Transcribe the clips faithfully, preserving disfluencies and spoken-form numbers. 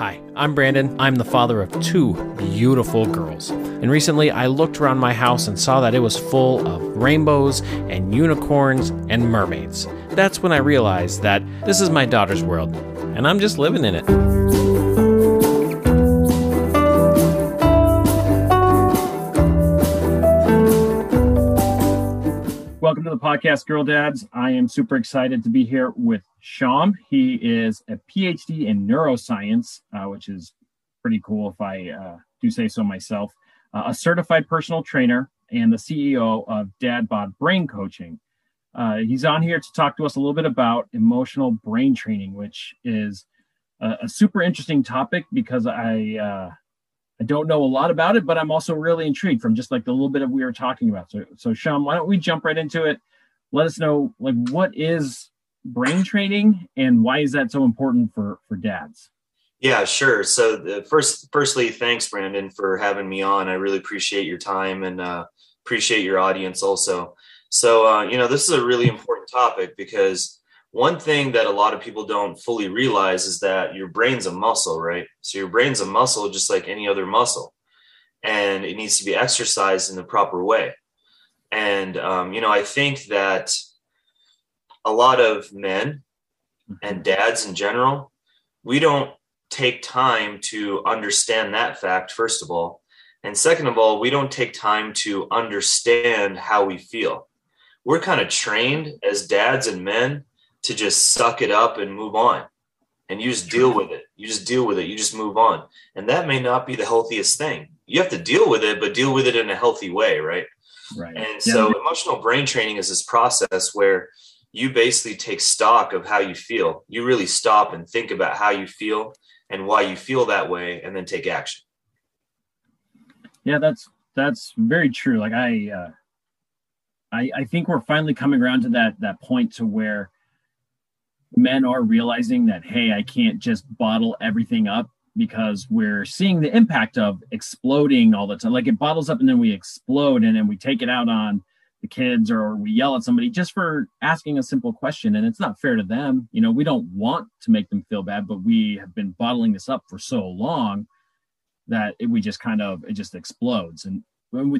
Hi, I'm Brandon. I'm the father of two beautiful girls. And recently I looked around my house and saw that it was full of rainbows and unicorns and mermaids. That's when I realized that this is my daughter's world and I'm just living in it. Welcome to the podcast, Girl Dads. I am super excited to be here with Shyam. He is a P H D in neuroscience, uh, which is pretty cool if I uh, do say so myself, uh, a certified personal trainer and the C E O of DadBod Brain Coaching. Uh, he's on here to talk to us a little bit about emotional brain training, which is a, a super interesting topic because I, uh, I don't know a lot about it, but I'm also really intrigued from just like the little bit of we were talking about. So, so Shyam, why don't we jump right into it? Let us know, like, what is brain training and why is that so important for, for dads? Yeah, sure. So the first, firstly, thanks, Brandon, for having me on. I really appreciate your time and uh, appreciate your audience also. So, uh, you know, this is a really important topic because one thing that a lot of people don't fully realize is that your brain's a muscle, right? So your brain's a muscle just like any other muscle, and it needs to be exercised in the proper way. And, um, you know, I think that a lot of men and dads in general, we don't take time to understand that fact, first of all. And second of all, we don't take time to understand how we feel. We're kind of trained as dads and men to just suck it up and move on. And you just deal with it. You just deal with it. You just move on. And that may not be the healthiest thing. You have to deal with it, but deal with it in a healthy way, right? Right. And yeah. So emotional brain training is this process where you basically take stock of how you feel. You really stop and think about how you feel and why you feel that way, and then take action. Yeah, that's that's very true. Like I, uh, I, I think we're finally coming around to that that point to where men are realizing that, hey, I can't just bottle everything up, because we're seeing the impact of exploding all the time. Like it bottles up and then we explode and then we take it out on the kids, or we yell at somebody just for asking a simple question. And it's not fair to them. You know, we don't want to make them feel bad, but we have been bottling this up for so long that it, we just kind of, it just explodes. And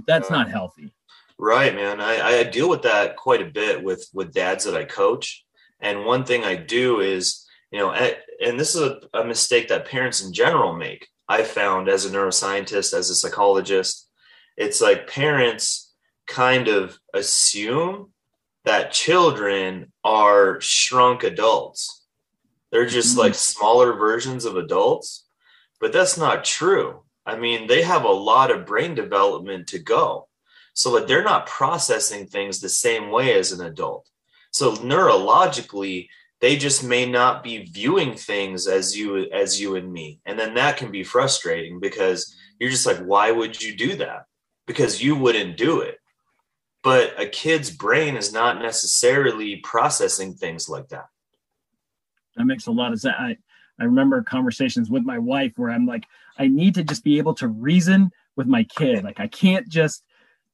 that's not healthy. Right, man. I, I deal with that quite a bit with, with dads that I coach. And one thing I do is, you know, and this is a, a mistake that parents in general make, I found as a neuroscientist, as a psychologist, it's like parents kind of assume that children are shrunk adults. They're just like smaller versions of adults, but that's not true. I mean, they have a lot of brain development to go, so that they're not processing things the same way as an adult. So neurologically, they just may not be viewing things as you, as you and me. And then that can be frustrating because you're just like, why would you do that? Because you wouldn't do it. But a kid's brain is not necessarily processing things like that. That makes a lot of sense. I, I remember conversations with my wife where I'm like, I need to just be able to reason with my kid. Like I can't just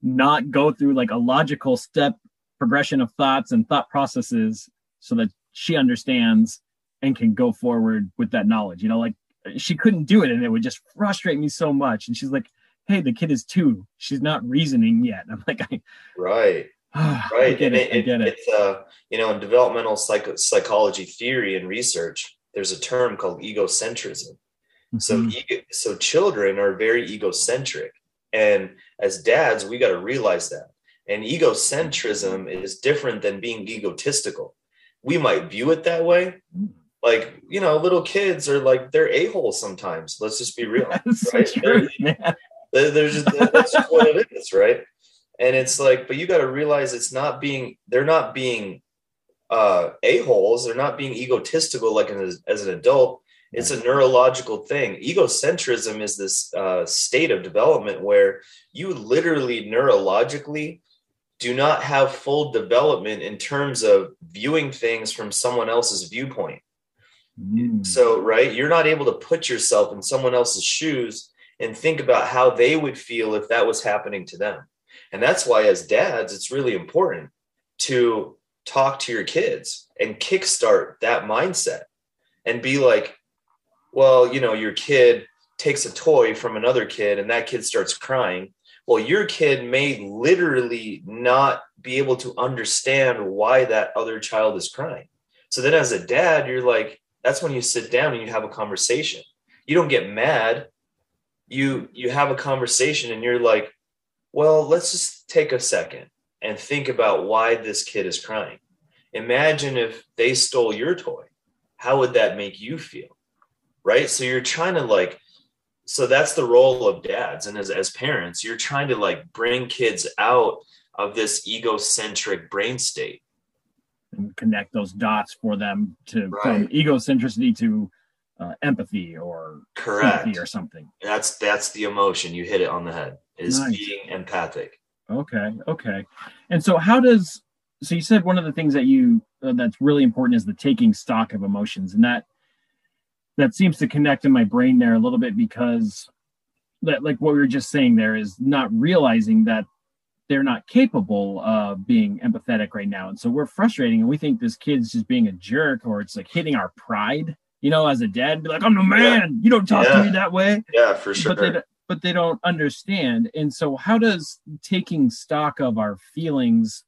not go through like a logical step progression of thoughts and thought processes so that she understands and can go forward with that knowledge. You know, like she couldn't do it and it would just frustrate me so much. And she's like, hey, the kid is two. She's not reasoning yet. I'm like, I, right. Oh, right. I get and it. it I get it. It's, uh, you know, in developmental psych- psychology theory and research, there's a term called egocentrism. Mm-hmm. So, ego, so children are very egocentric. And as dads, we got to realize that. And egocentrism is different than being egotistical. We might view it that way. Like, you know, little kids are like, they're a-holes sometimes. Let's just be real. That's right? So true, man. They're, they're just, that's just what it is, right? And it's like, but you got to realize it's not being, they're not being uh, a-holes. They're not being egotistical like as, as an adult. It's a neurological thing. Egocentrism is this uh, state of development where you literally neurologically do not have full development in terms of viewing things from someone else's viewpoint. Mm. So, right, you're not able to put yourself in someone else's shoes and think about how they would feel if that was happening to them. And that's why as dads, it's really important to talk to your kids and kickstart that mindset and be like, well, you know, your kid takes a toy from another kid and that kid starts crying. Well, your kid may literally not be able to understand why that other child is crying. So then as a dad, you're like, that's when you sit down and you have a conversation. You don't get mad. You, you have a conversation and you're like, well, let's just take a second and think about why this kid is crying. Imagine if they stole your toy. How would that make you feel? Right? So you're trying to like, so that's the role of dads. And as, as parents, you're trying to like bring kids out of this egocentric brain state. And connect those dots for them to right. from egocentricity to uh, empathy or correct or something. That's, that's the emotion. You hit it on the head, is nice. Being empathic. Okay. Okay. And so how does, so you said one of the things that you, uh, that's really important is the taking stock of emotions. And that, that seems to connect in my brain there a little bit, because that, like what we were just saying there, is not realizing that they're not capable of being empathetic right now. And so we're frustrating and we think this kid's just being a jerk, or it's like hitting our pride, you know, as a dad, be like, I'm the man, you don't talk yeah. to me that way. Yeah, for sure. But they, but they don't understand. And so how does taking stock of our feelings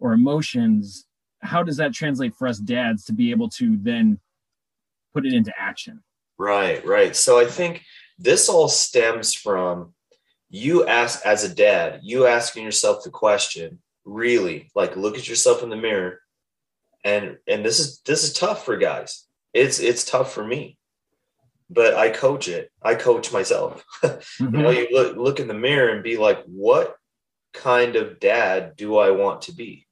or emotions, how does that translate for us dads to be able to then put it into action? Right, right. So I think this all stems from you ask as a dad, you asking yourself the question, really, like look at yourself in the mirror. And and this is this is tough for guys. It's it's tough for me. But I coach it. I coach myself. Mm-hmm. You know, you look, look in the mirror and be like, what kind of dad do I want to be?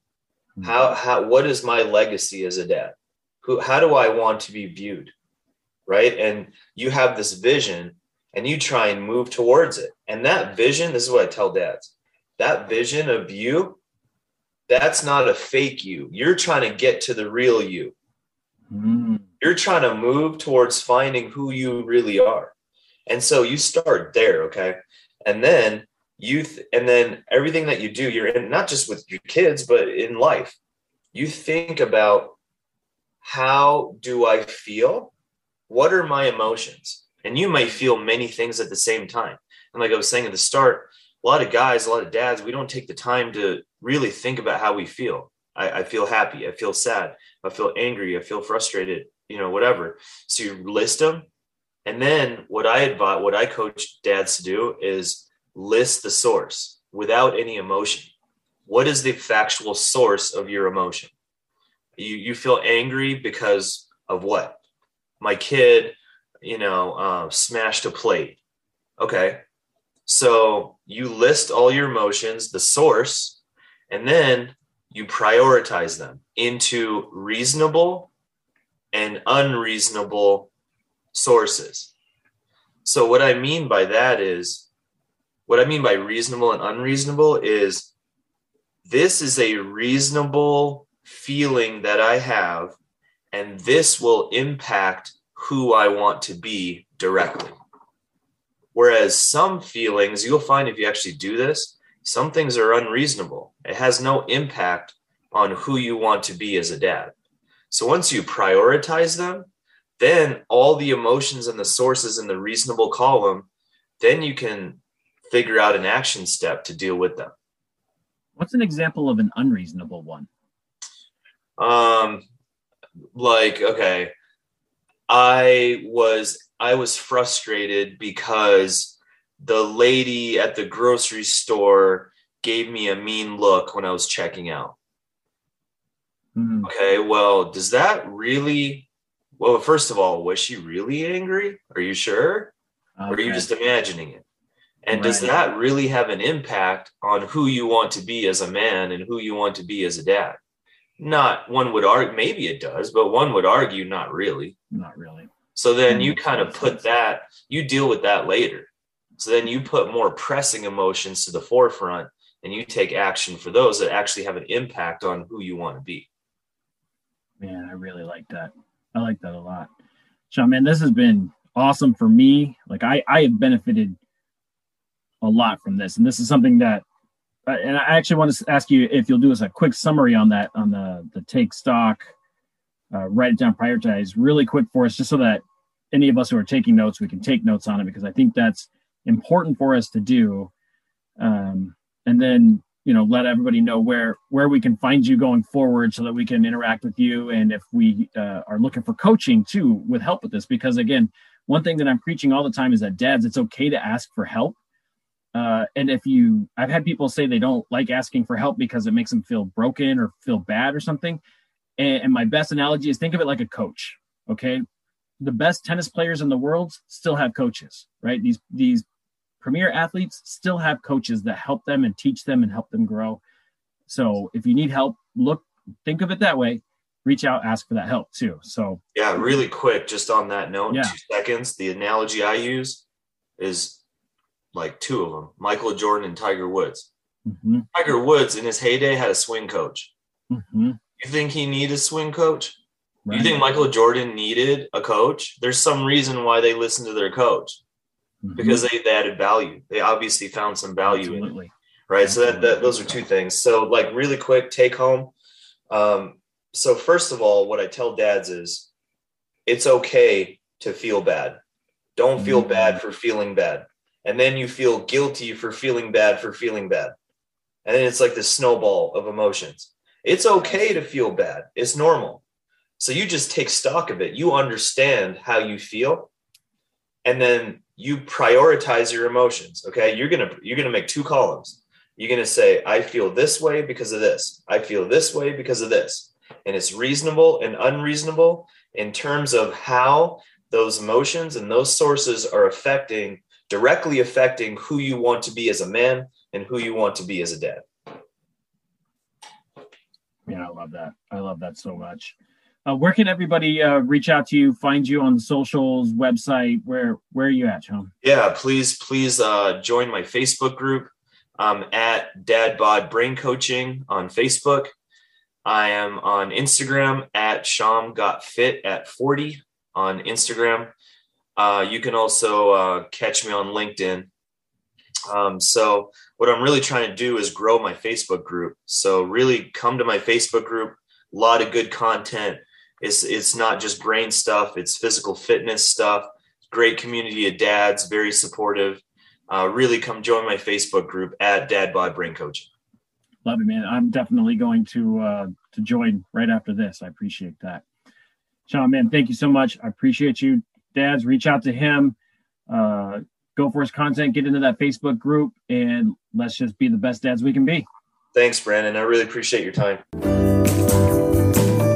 Mm-hmm. How how what is my legacy as a dad? Who how do I want to be viewed? Right? And you have this vision and you try and move towards it. And that vision, this is what I tell dads, that vision of you, that's not a fake you. You're trying to get to the real you. Mm. You're trying to move towards finding who you really are. And so you start there, okay? And then you, th- and then everything that you do, you're in, not just with your kids, but in life, you think about, how do I feel? What are my emotions? And you may feel many things at the same time. And like I was saying at the start, a lot of guys, a lot of dads, we don't take the time to really think about how we feel. I, I feel happy. I feel sad. I feel angry. I feel frustrated, you know, whatever. So you list them. And then what I advise, what I coach dads to do is list the source without any emotion. What is the factual source of your emotion? You, you feel angry because of what? My kid, you know, uh, smashed a plate. Okay. So you list all your emotions, the source, and then you prioritize them into reasonable and unreasonable sources. So what I mean by that is, what I mean by reasonable and unreasonable is, this is a reasonable feeling that I have, and this will impact who I want to be directly. Whereas some feelings, you'll find if you actually do this, some things are unreasonable. It has no impact on who you want to be as a dad. So once you prioritize them, then all the emotions and the sources in the reasonable column, then you can figure out an action step to deal with them. What's an example of an unreasonable one? Um, like, okay. I was I was frustrated because the lady at the grocery store gave me a mean look when I was checking out. Mm. Okay, well, does that really? Well, first of all, was she really angry? Are you sure? Okay. Or are you just imagining it? And right. does that really have an impact on who you want to be as a man and who you want to be as a dad? Not one would argue, maybe it does, but one would argue not really. Not really. So then you kind of put that, you deal with that later. So then you put more pressing emotions to the forefront and you take action for those that actually have an impact on who you want to be. Man, I really like that. I like that a lot. Sean, man, this has been awesome for me. Like I, I have benefited a lot from this. And this is something that, and I actually want to ask you if you'll do us a quick summary on that, on the the take stock, uh, write it down, prioritize really quick for us, just so that any of us who are taking notes, we can take notes on it, because I think that's important for us to do. Um, and then, you know, let everybody know where, where we can find you going forward so that we can interact with you. And if we uh, are looking for coaching too, with help with this, because again, one thing that I'm preaching all the time is that dads, it's okay to ask for help. Uh, and if you, I've had people say they don't like asking for help because it makes them feel broken or feel bad or something. And, and my best analogy is think of it like a coach. Okay. The best tennis players in the world still have coaches, right? These, these premier athletes still have coaches that help them and teach them and help them grow. So if you need help, look, think of it that way, reach out, ask for that help too. So yeah, really quick, just on that note, yeah. two seconds, the analogy I use is like two of them, Michael Jordan and Tiger Woods. Mm-hmm. Tiger Woods in his heyday had a swing coach. Mm-hmm. You think he needed a swing coach? Right. You think Michael Jordan needed a coach? There's some reason why they listened to their coach, mm-hmm. because they, they added value. They obviously found some value Absolutely. in it, right? Absolutely. So that, that those are two things. So like really quick take home. Um, so first of all, what I tell dads is it's okay to feel bad. Don't mm-hmm. feel bad for feeling bad. And then you feel guilty for feeling bad for feeling bad. And then it's like the snowball of emotions. It's okay to feel bad. It's normal. So you just take stock of it. You understand how you feel. And then you prioritize your emotions. Okay. You're going to, you're going to make two columns. You're going to say, I feel this way because of this. I feel this way because of this. And it's reasonable and unreasonable in terms of how those emotions and those sources are affecting directly affecting who you want to be as a man and who you want to be as a dad. Yeah, I love that. I love that so much. Uh, where can everybody uh, reach out to you, find you on the socials, website? Where where are you at, John? Yeah, please, please uh, join my Facebook group. I'm at DadBod Brain Coaching on Facebook. I am on Instagram at ShamGotFit at forty on Instagram. Uh, you can also uh, catch me on LinkedIn. Um, so what I'm really trying to do is grow my Facebook group. So really come to my Facebook group. A lot of good content. It's, it's not just brain stuff. It's physical fitness stuff. Great community of dads. Very supportive. Uh, really come join my Facebook group at DadBod Brain Coaching. Love it, man. I'm definitely going to uh, to join right after this. I appreciate that. Sean, man, thank you so much. I appreciate you. Dads, reach out to him, uh, go for his content, get into that Facebook group, and let's just be the best dads we can be. Thanks, Brandon. I really appreciate your time.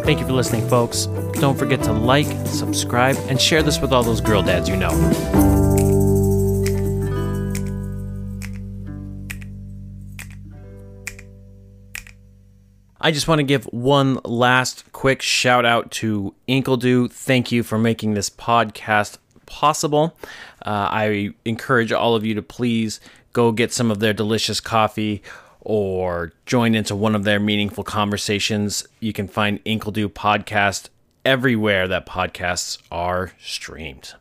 Thank you for listening, folks. Don't forget to like, subscribe, and share this with all those girl dads you know. I just want to give one last quick shout out to Inkledoo. Thank you for making this podcast possible. Uh, I encourage all of you to please go get some of their delicious coffee or join into one of their meaningful conversations. You can find Inkledoo podcast everywhere that podcasts are streamed.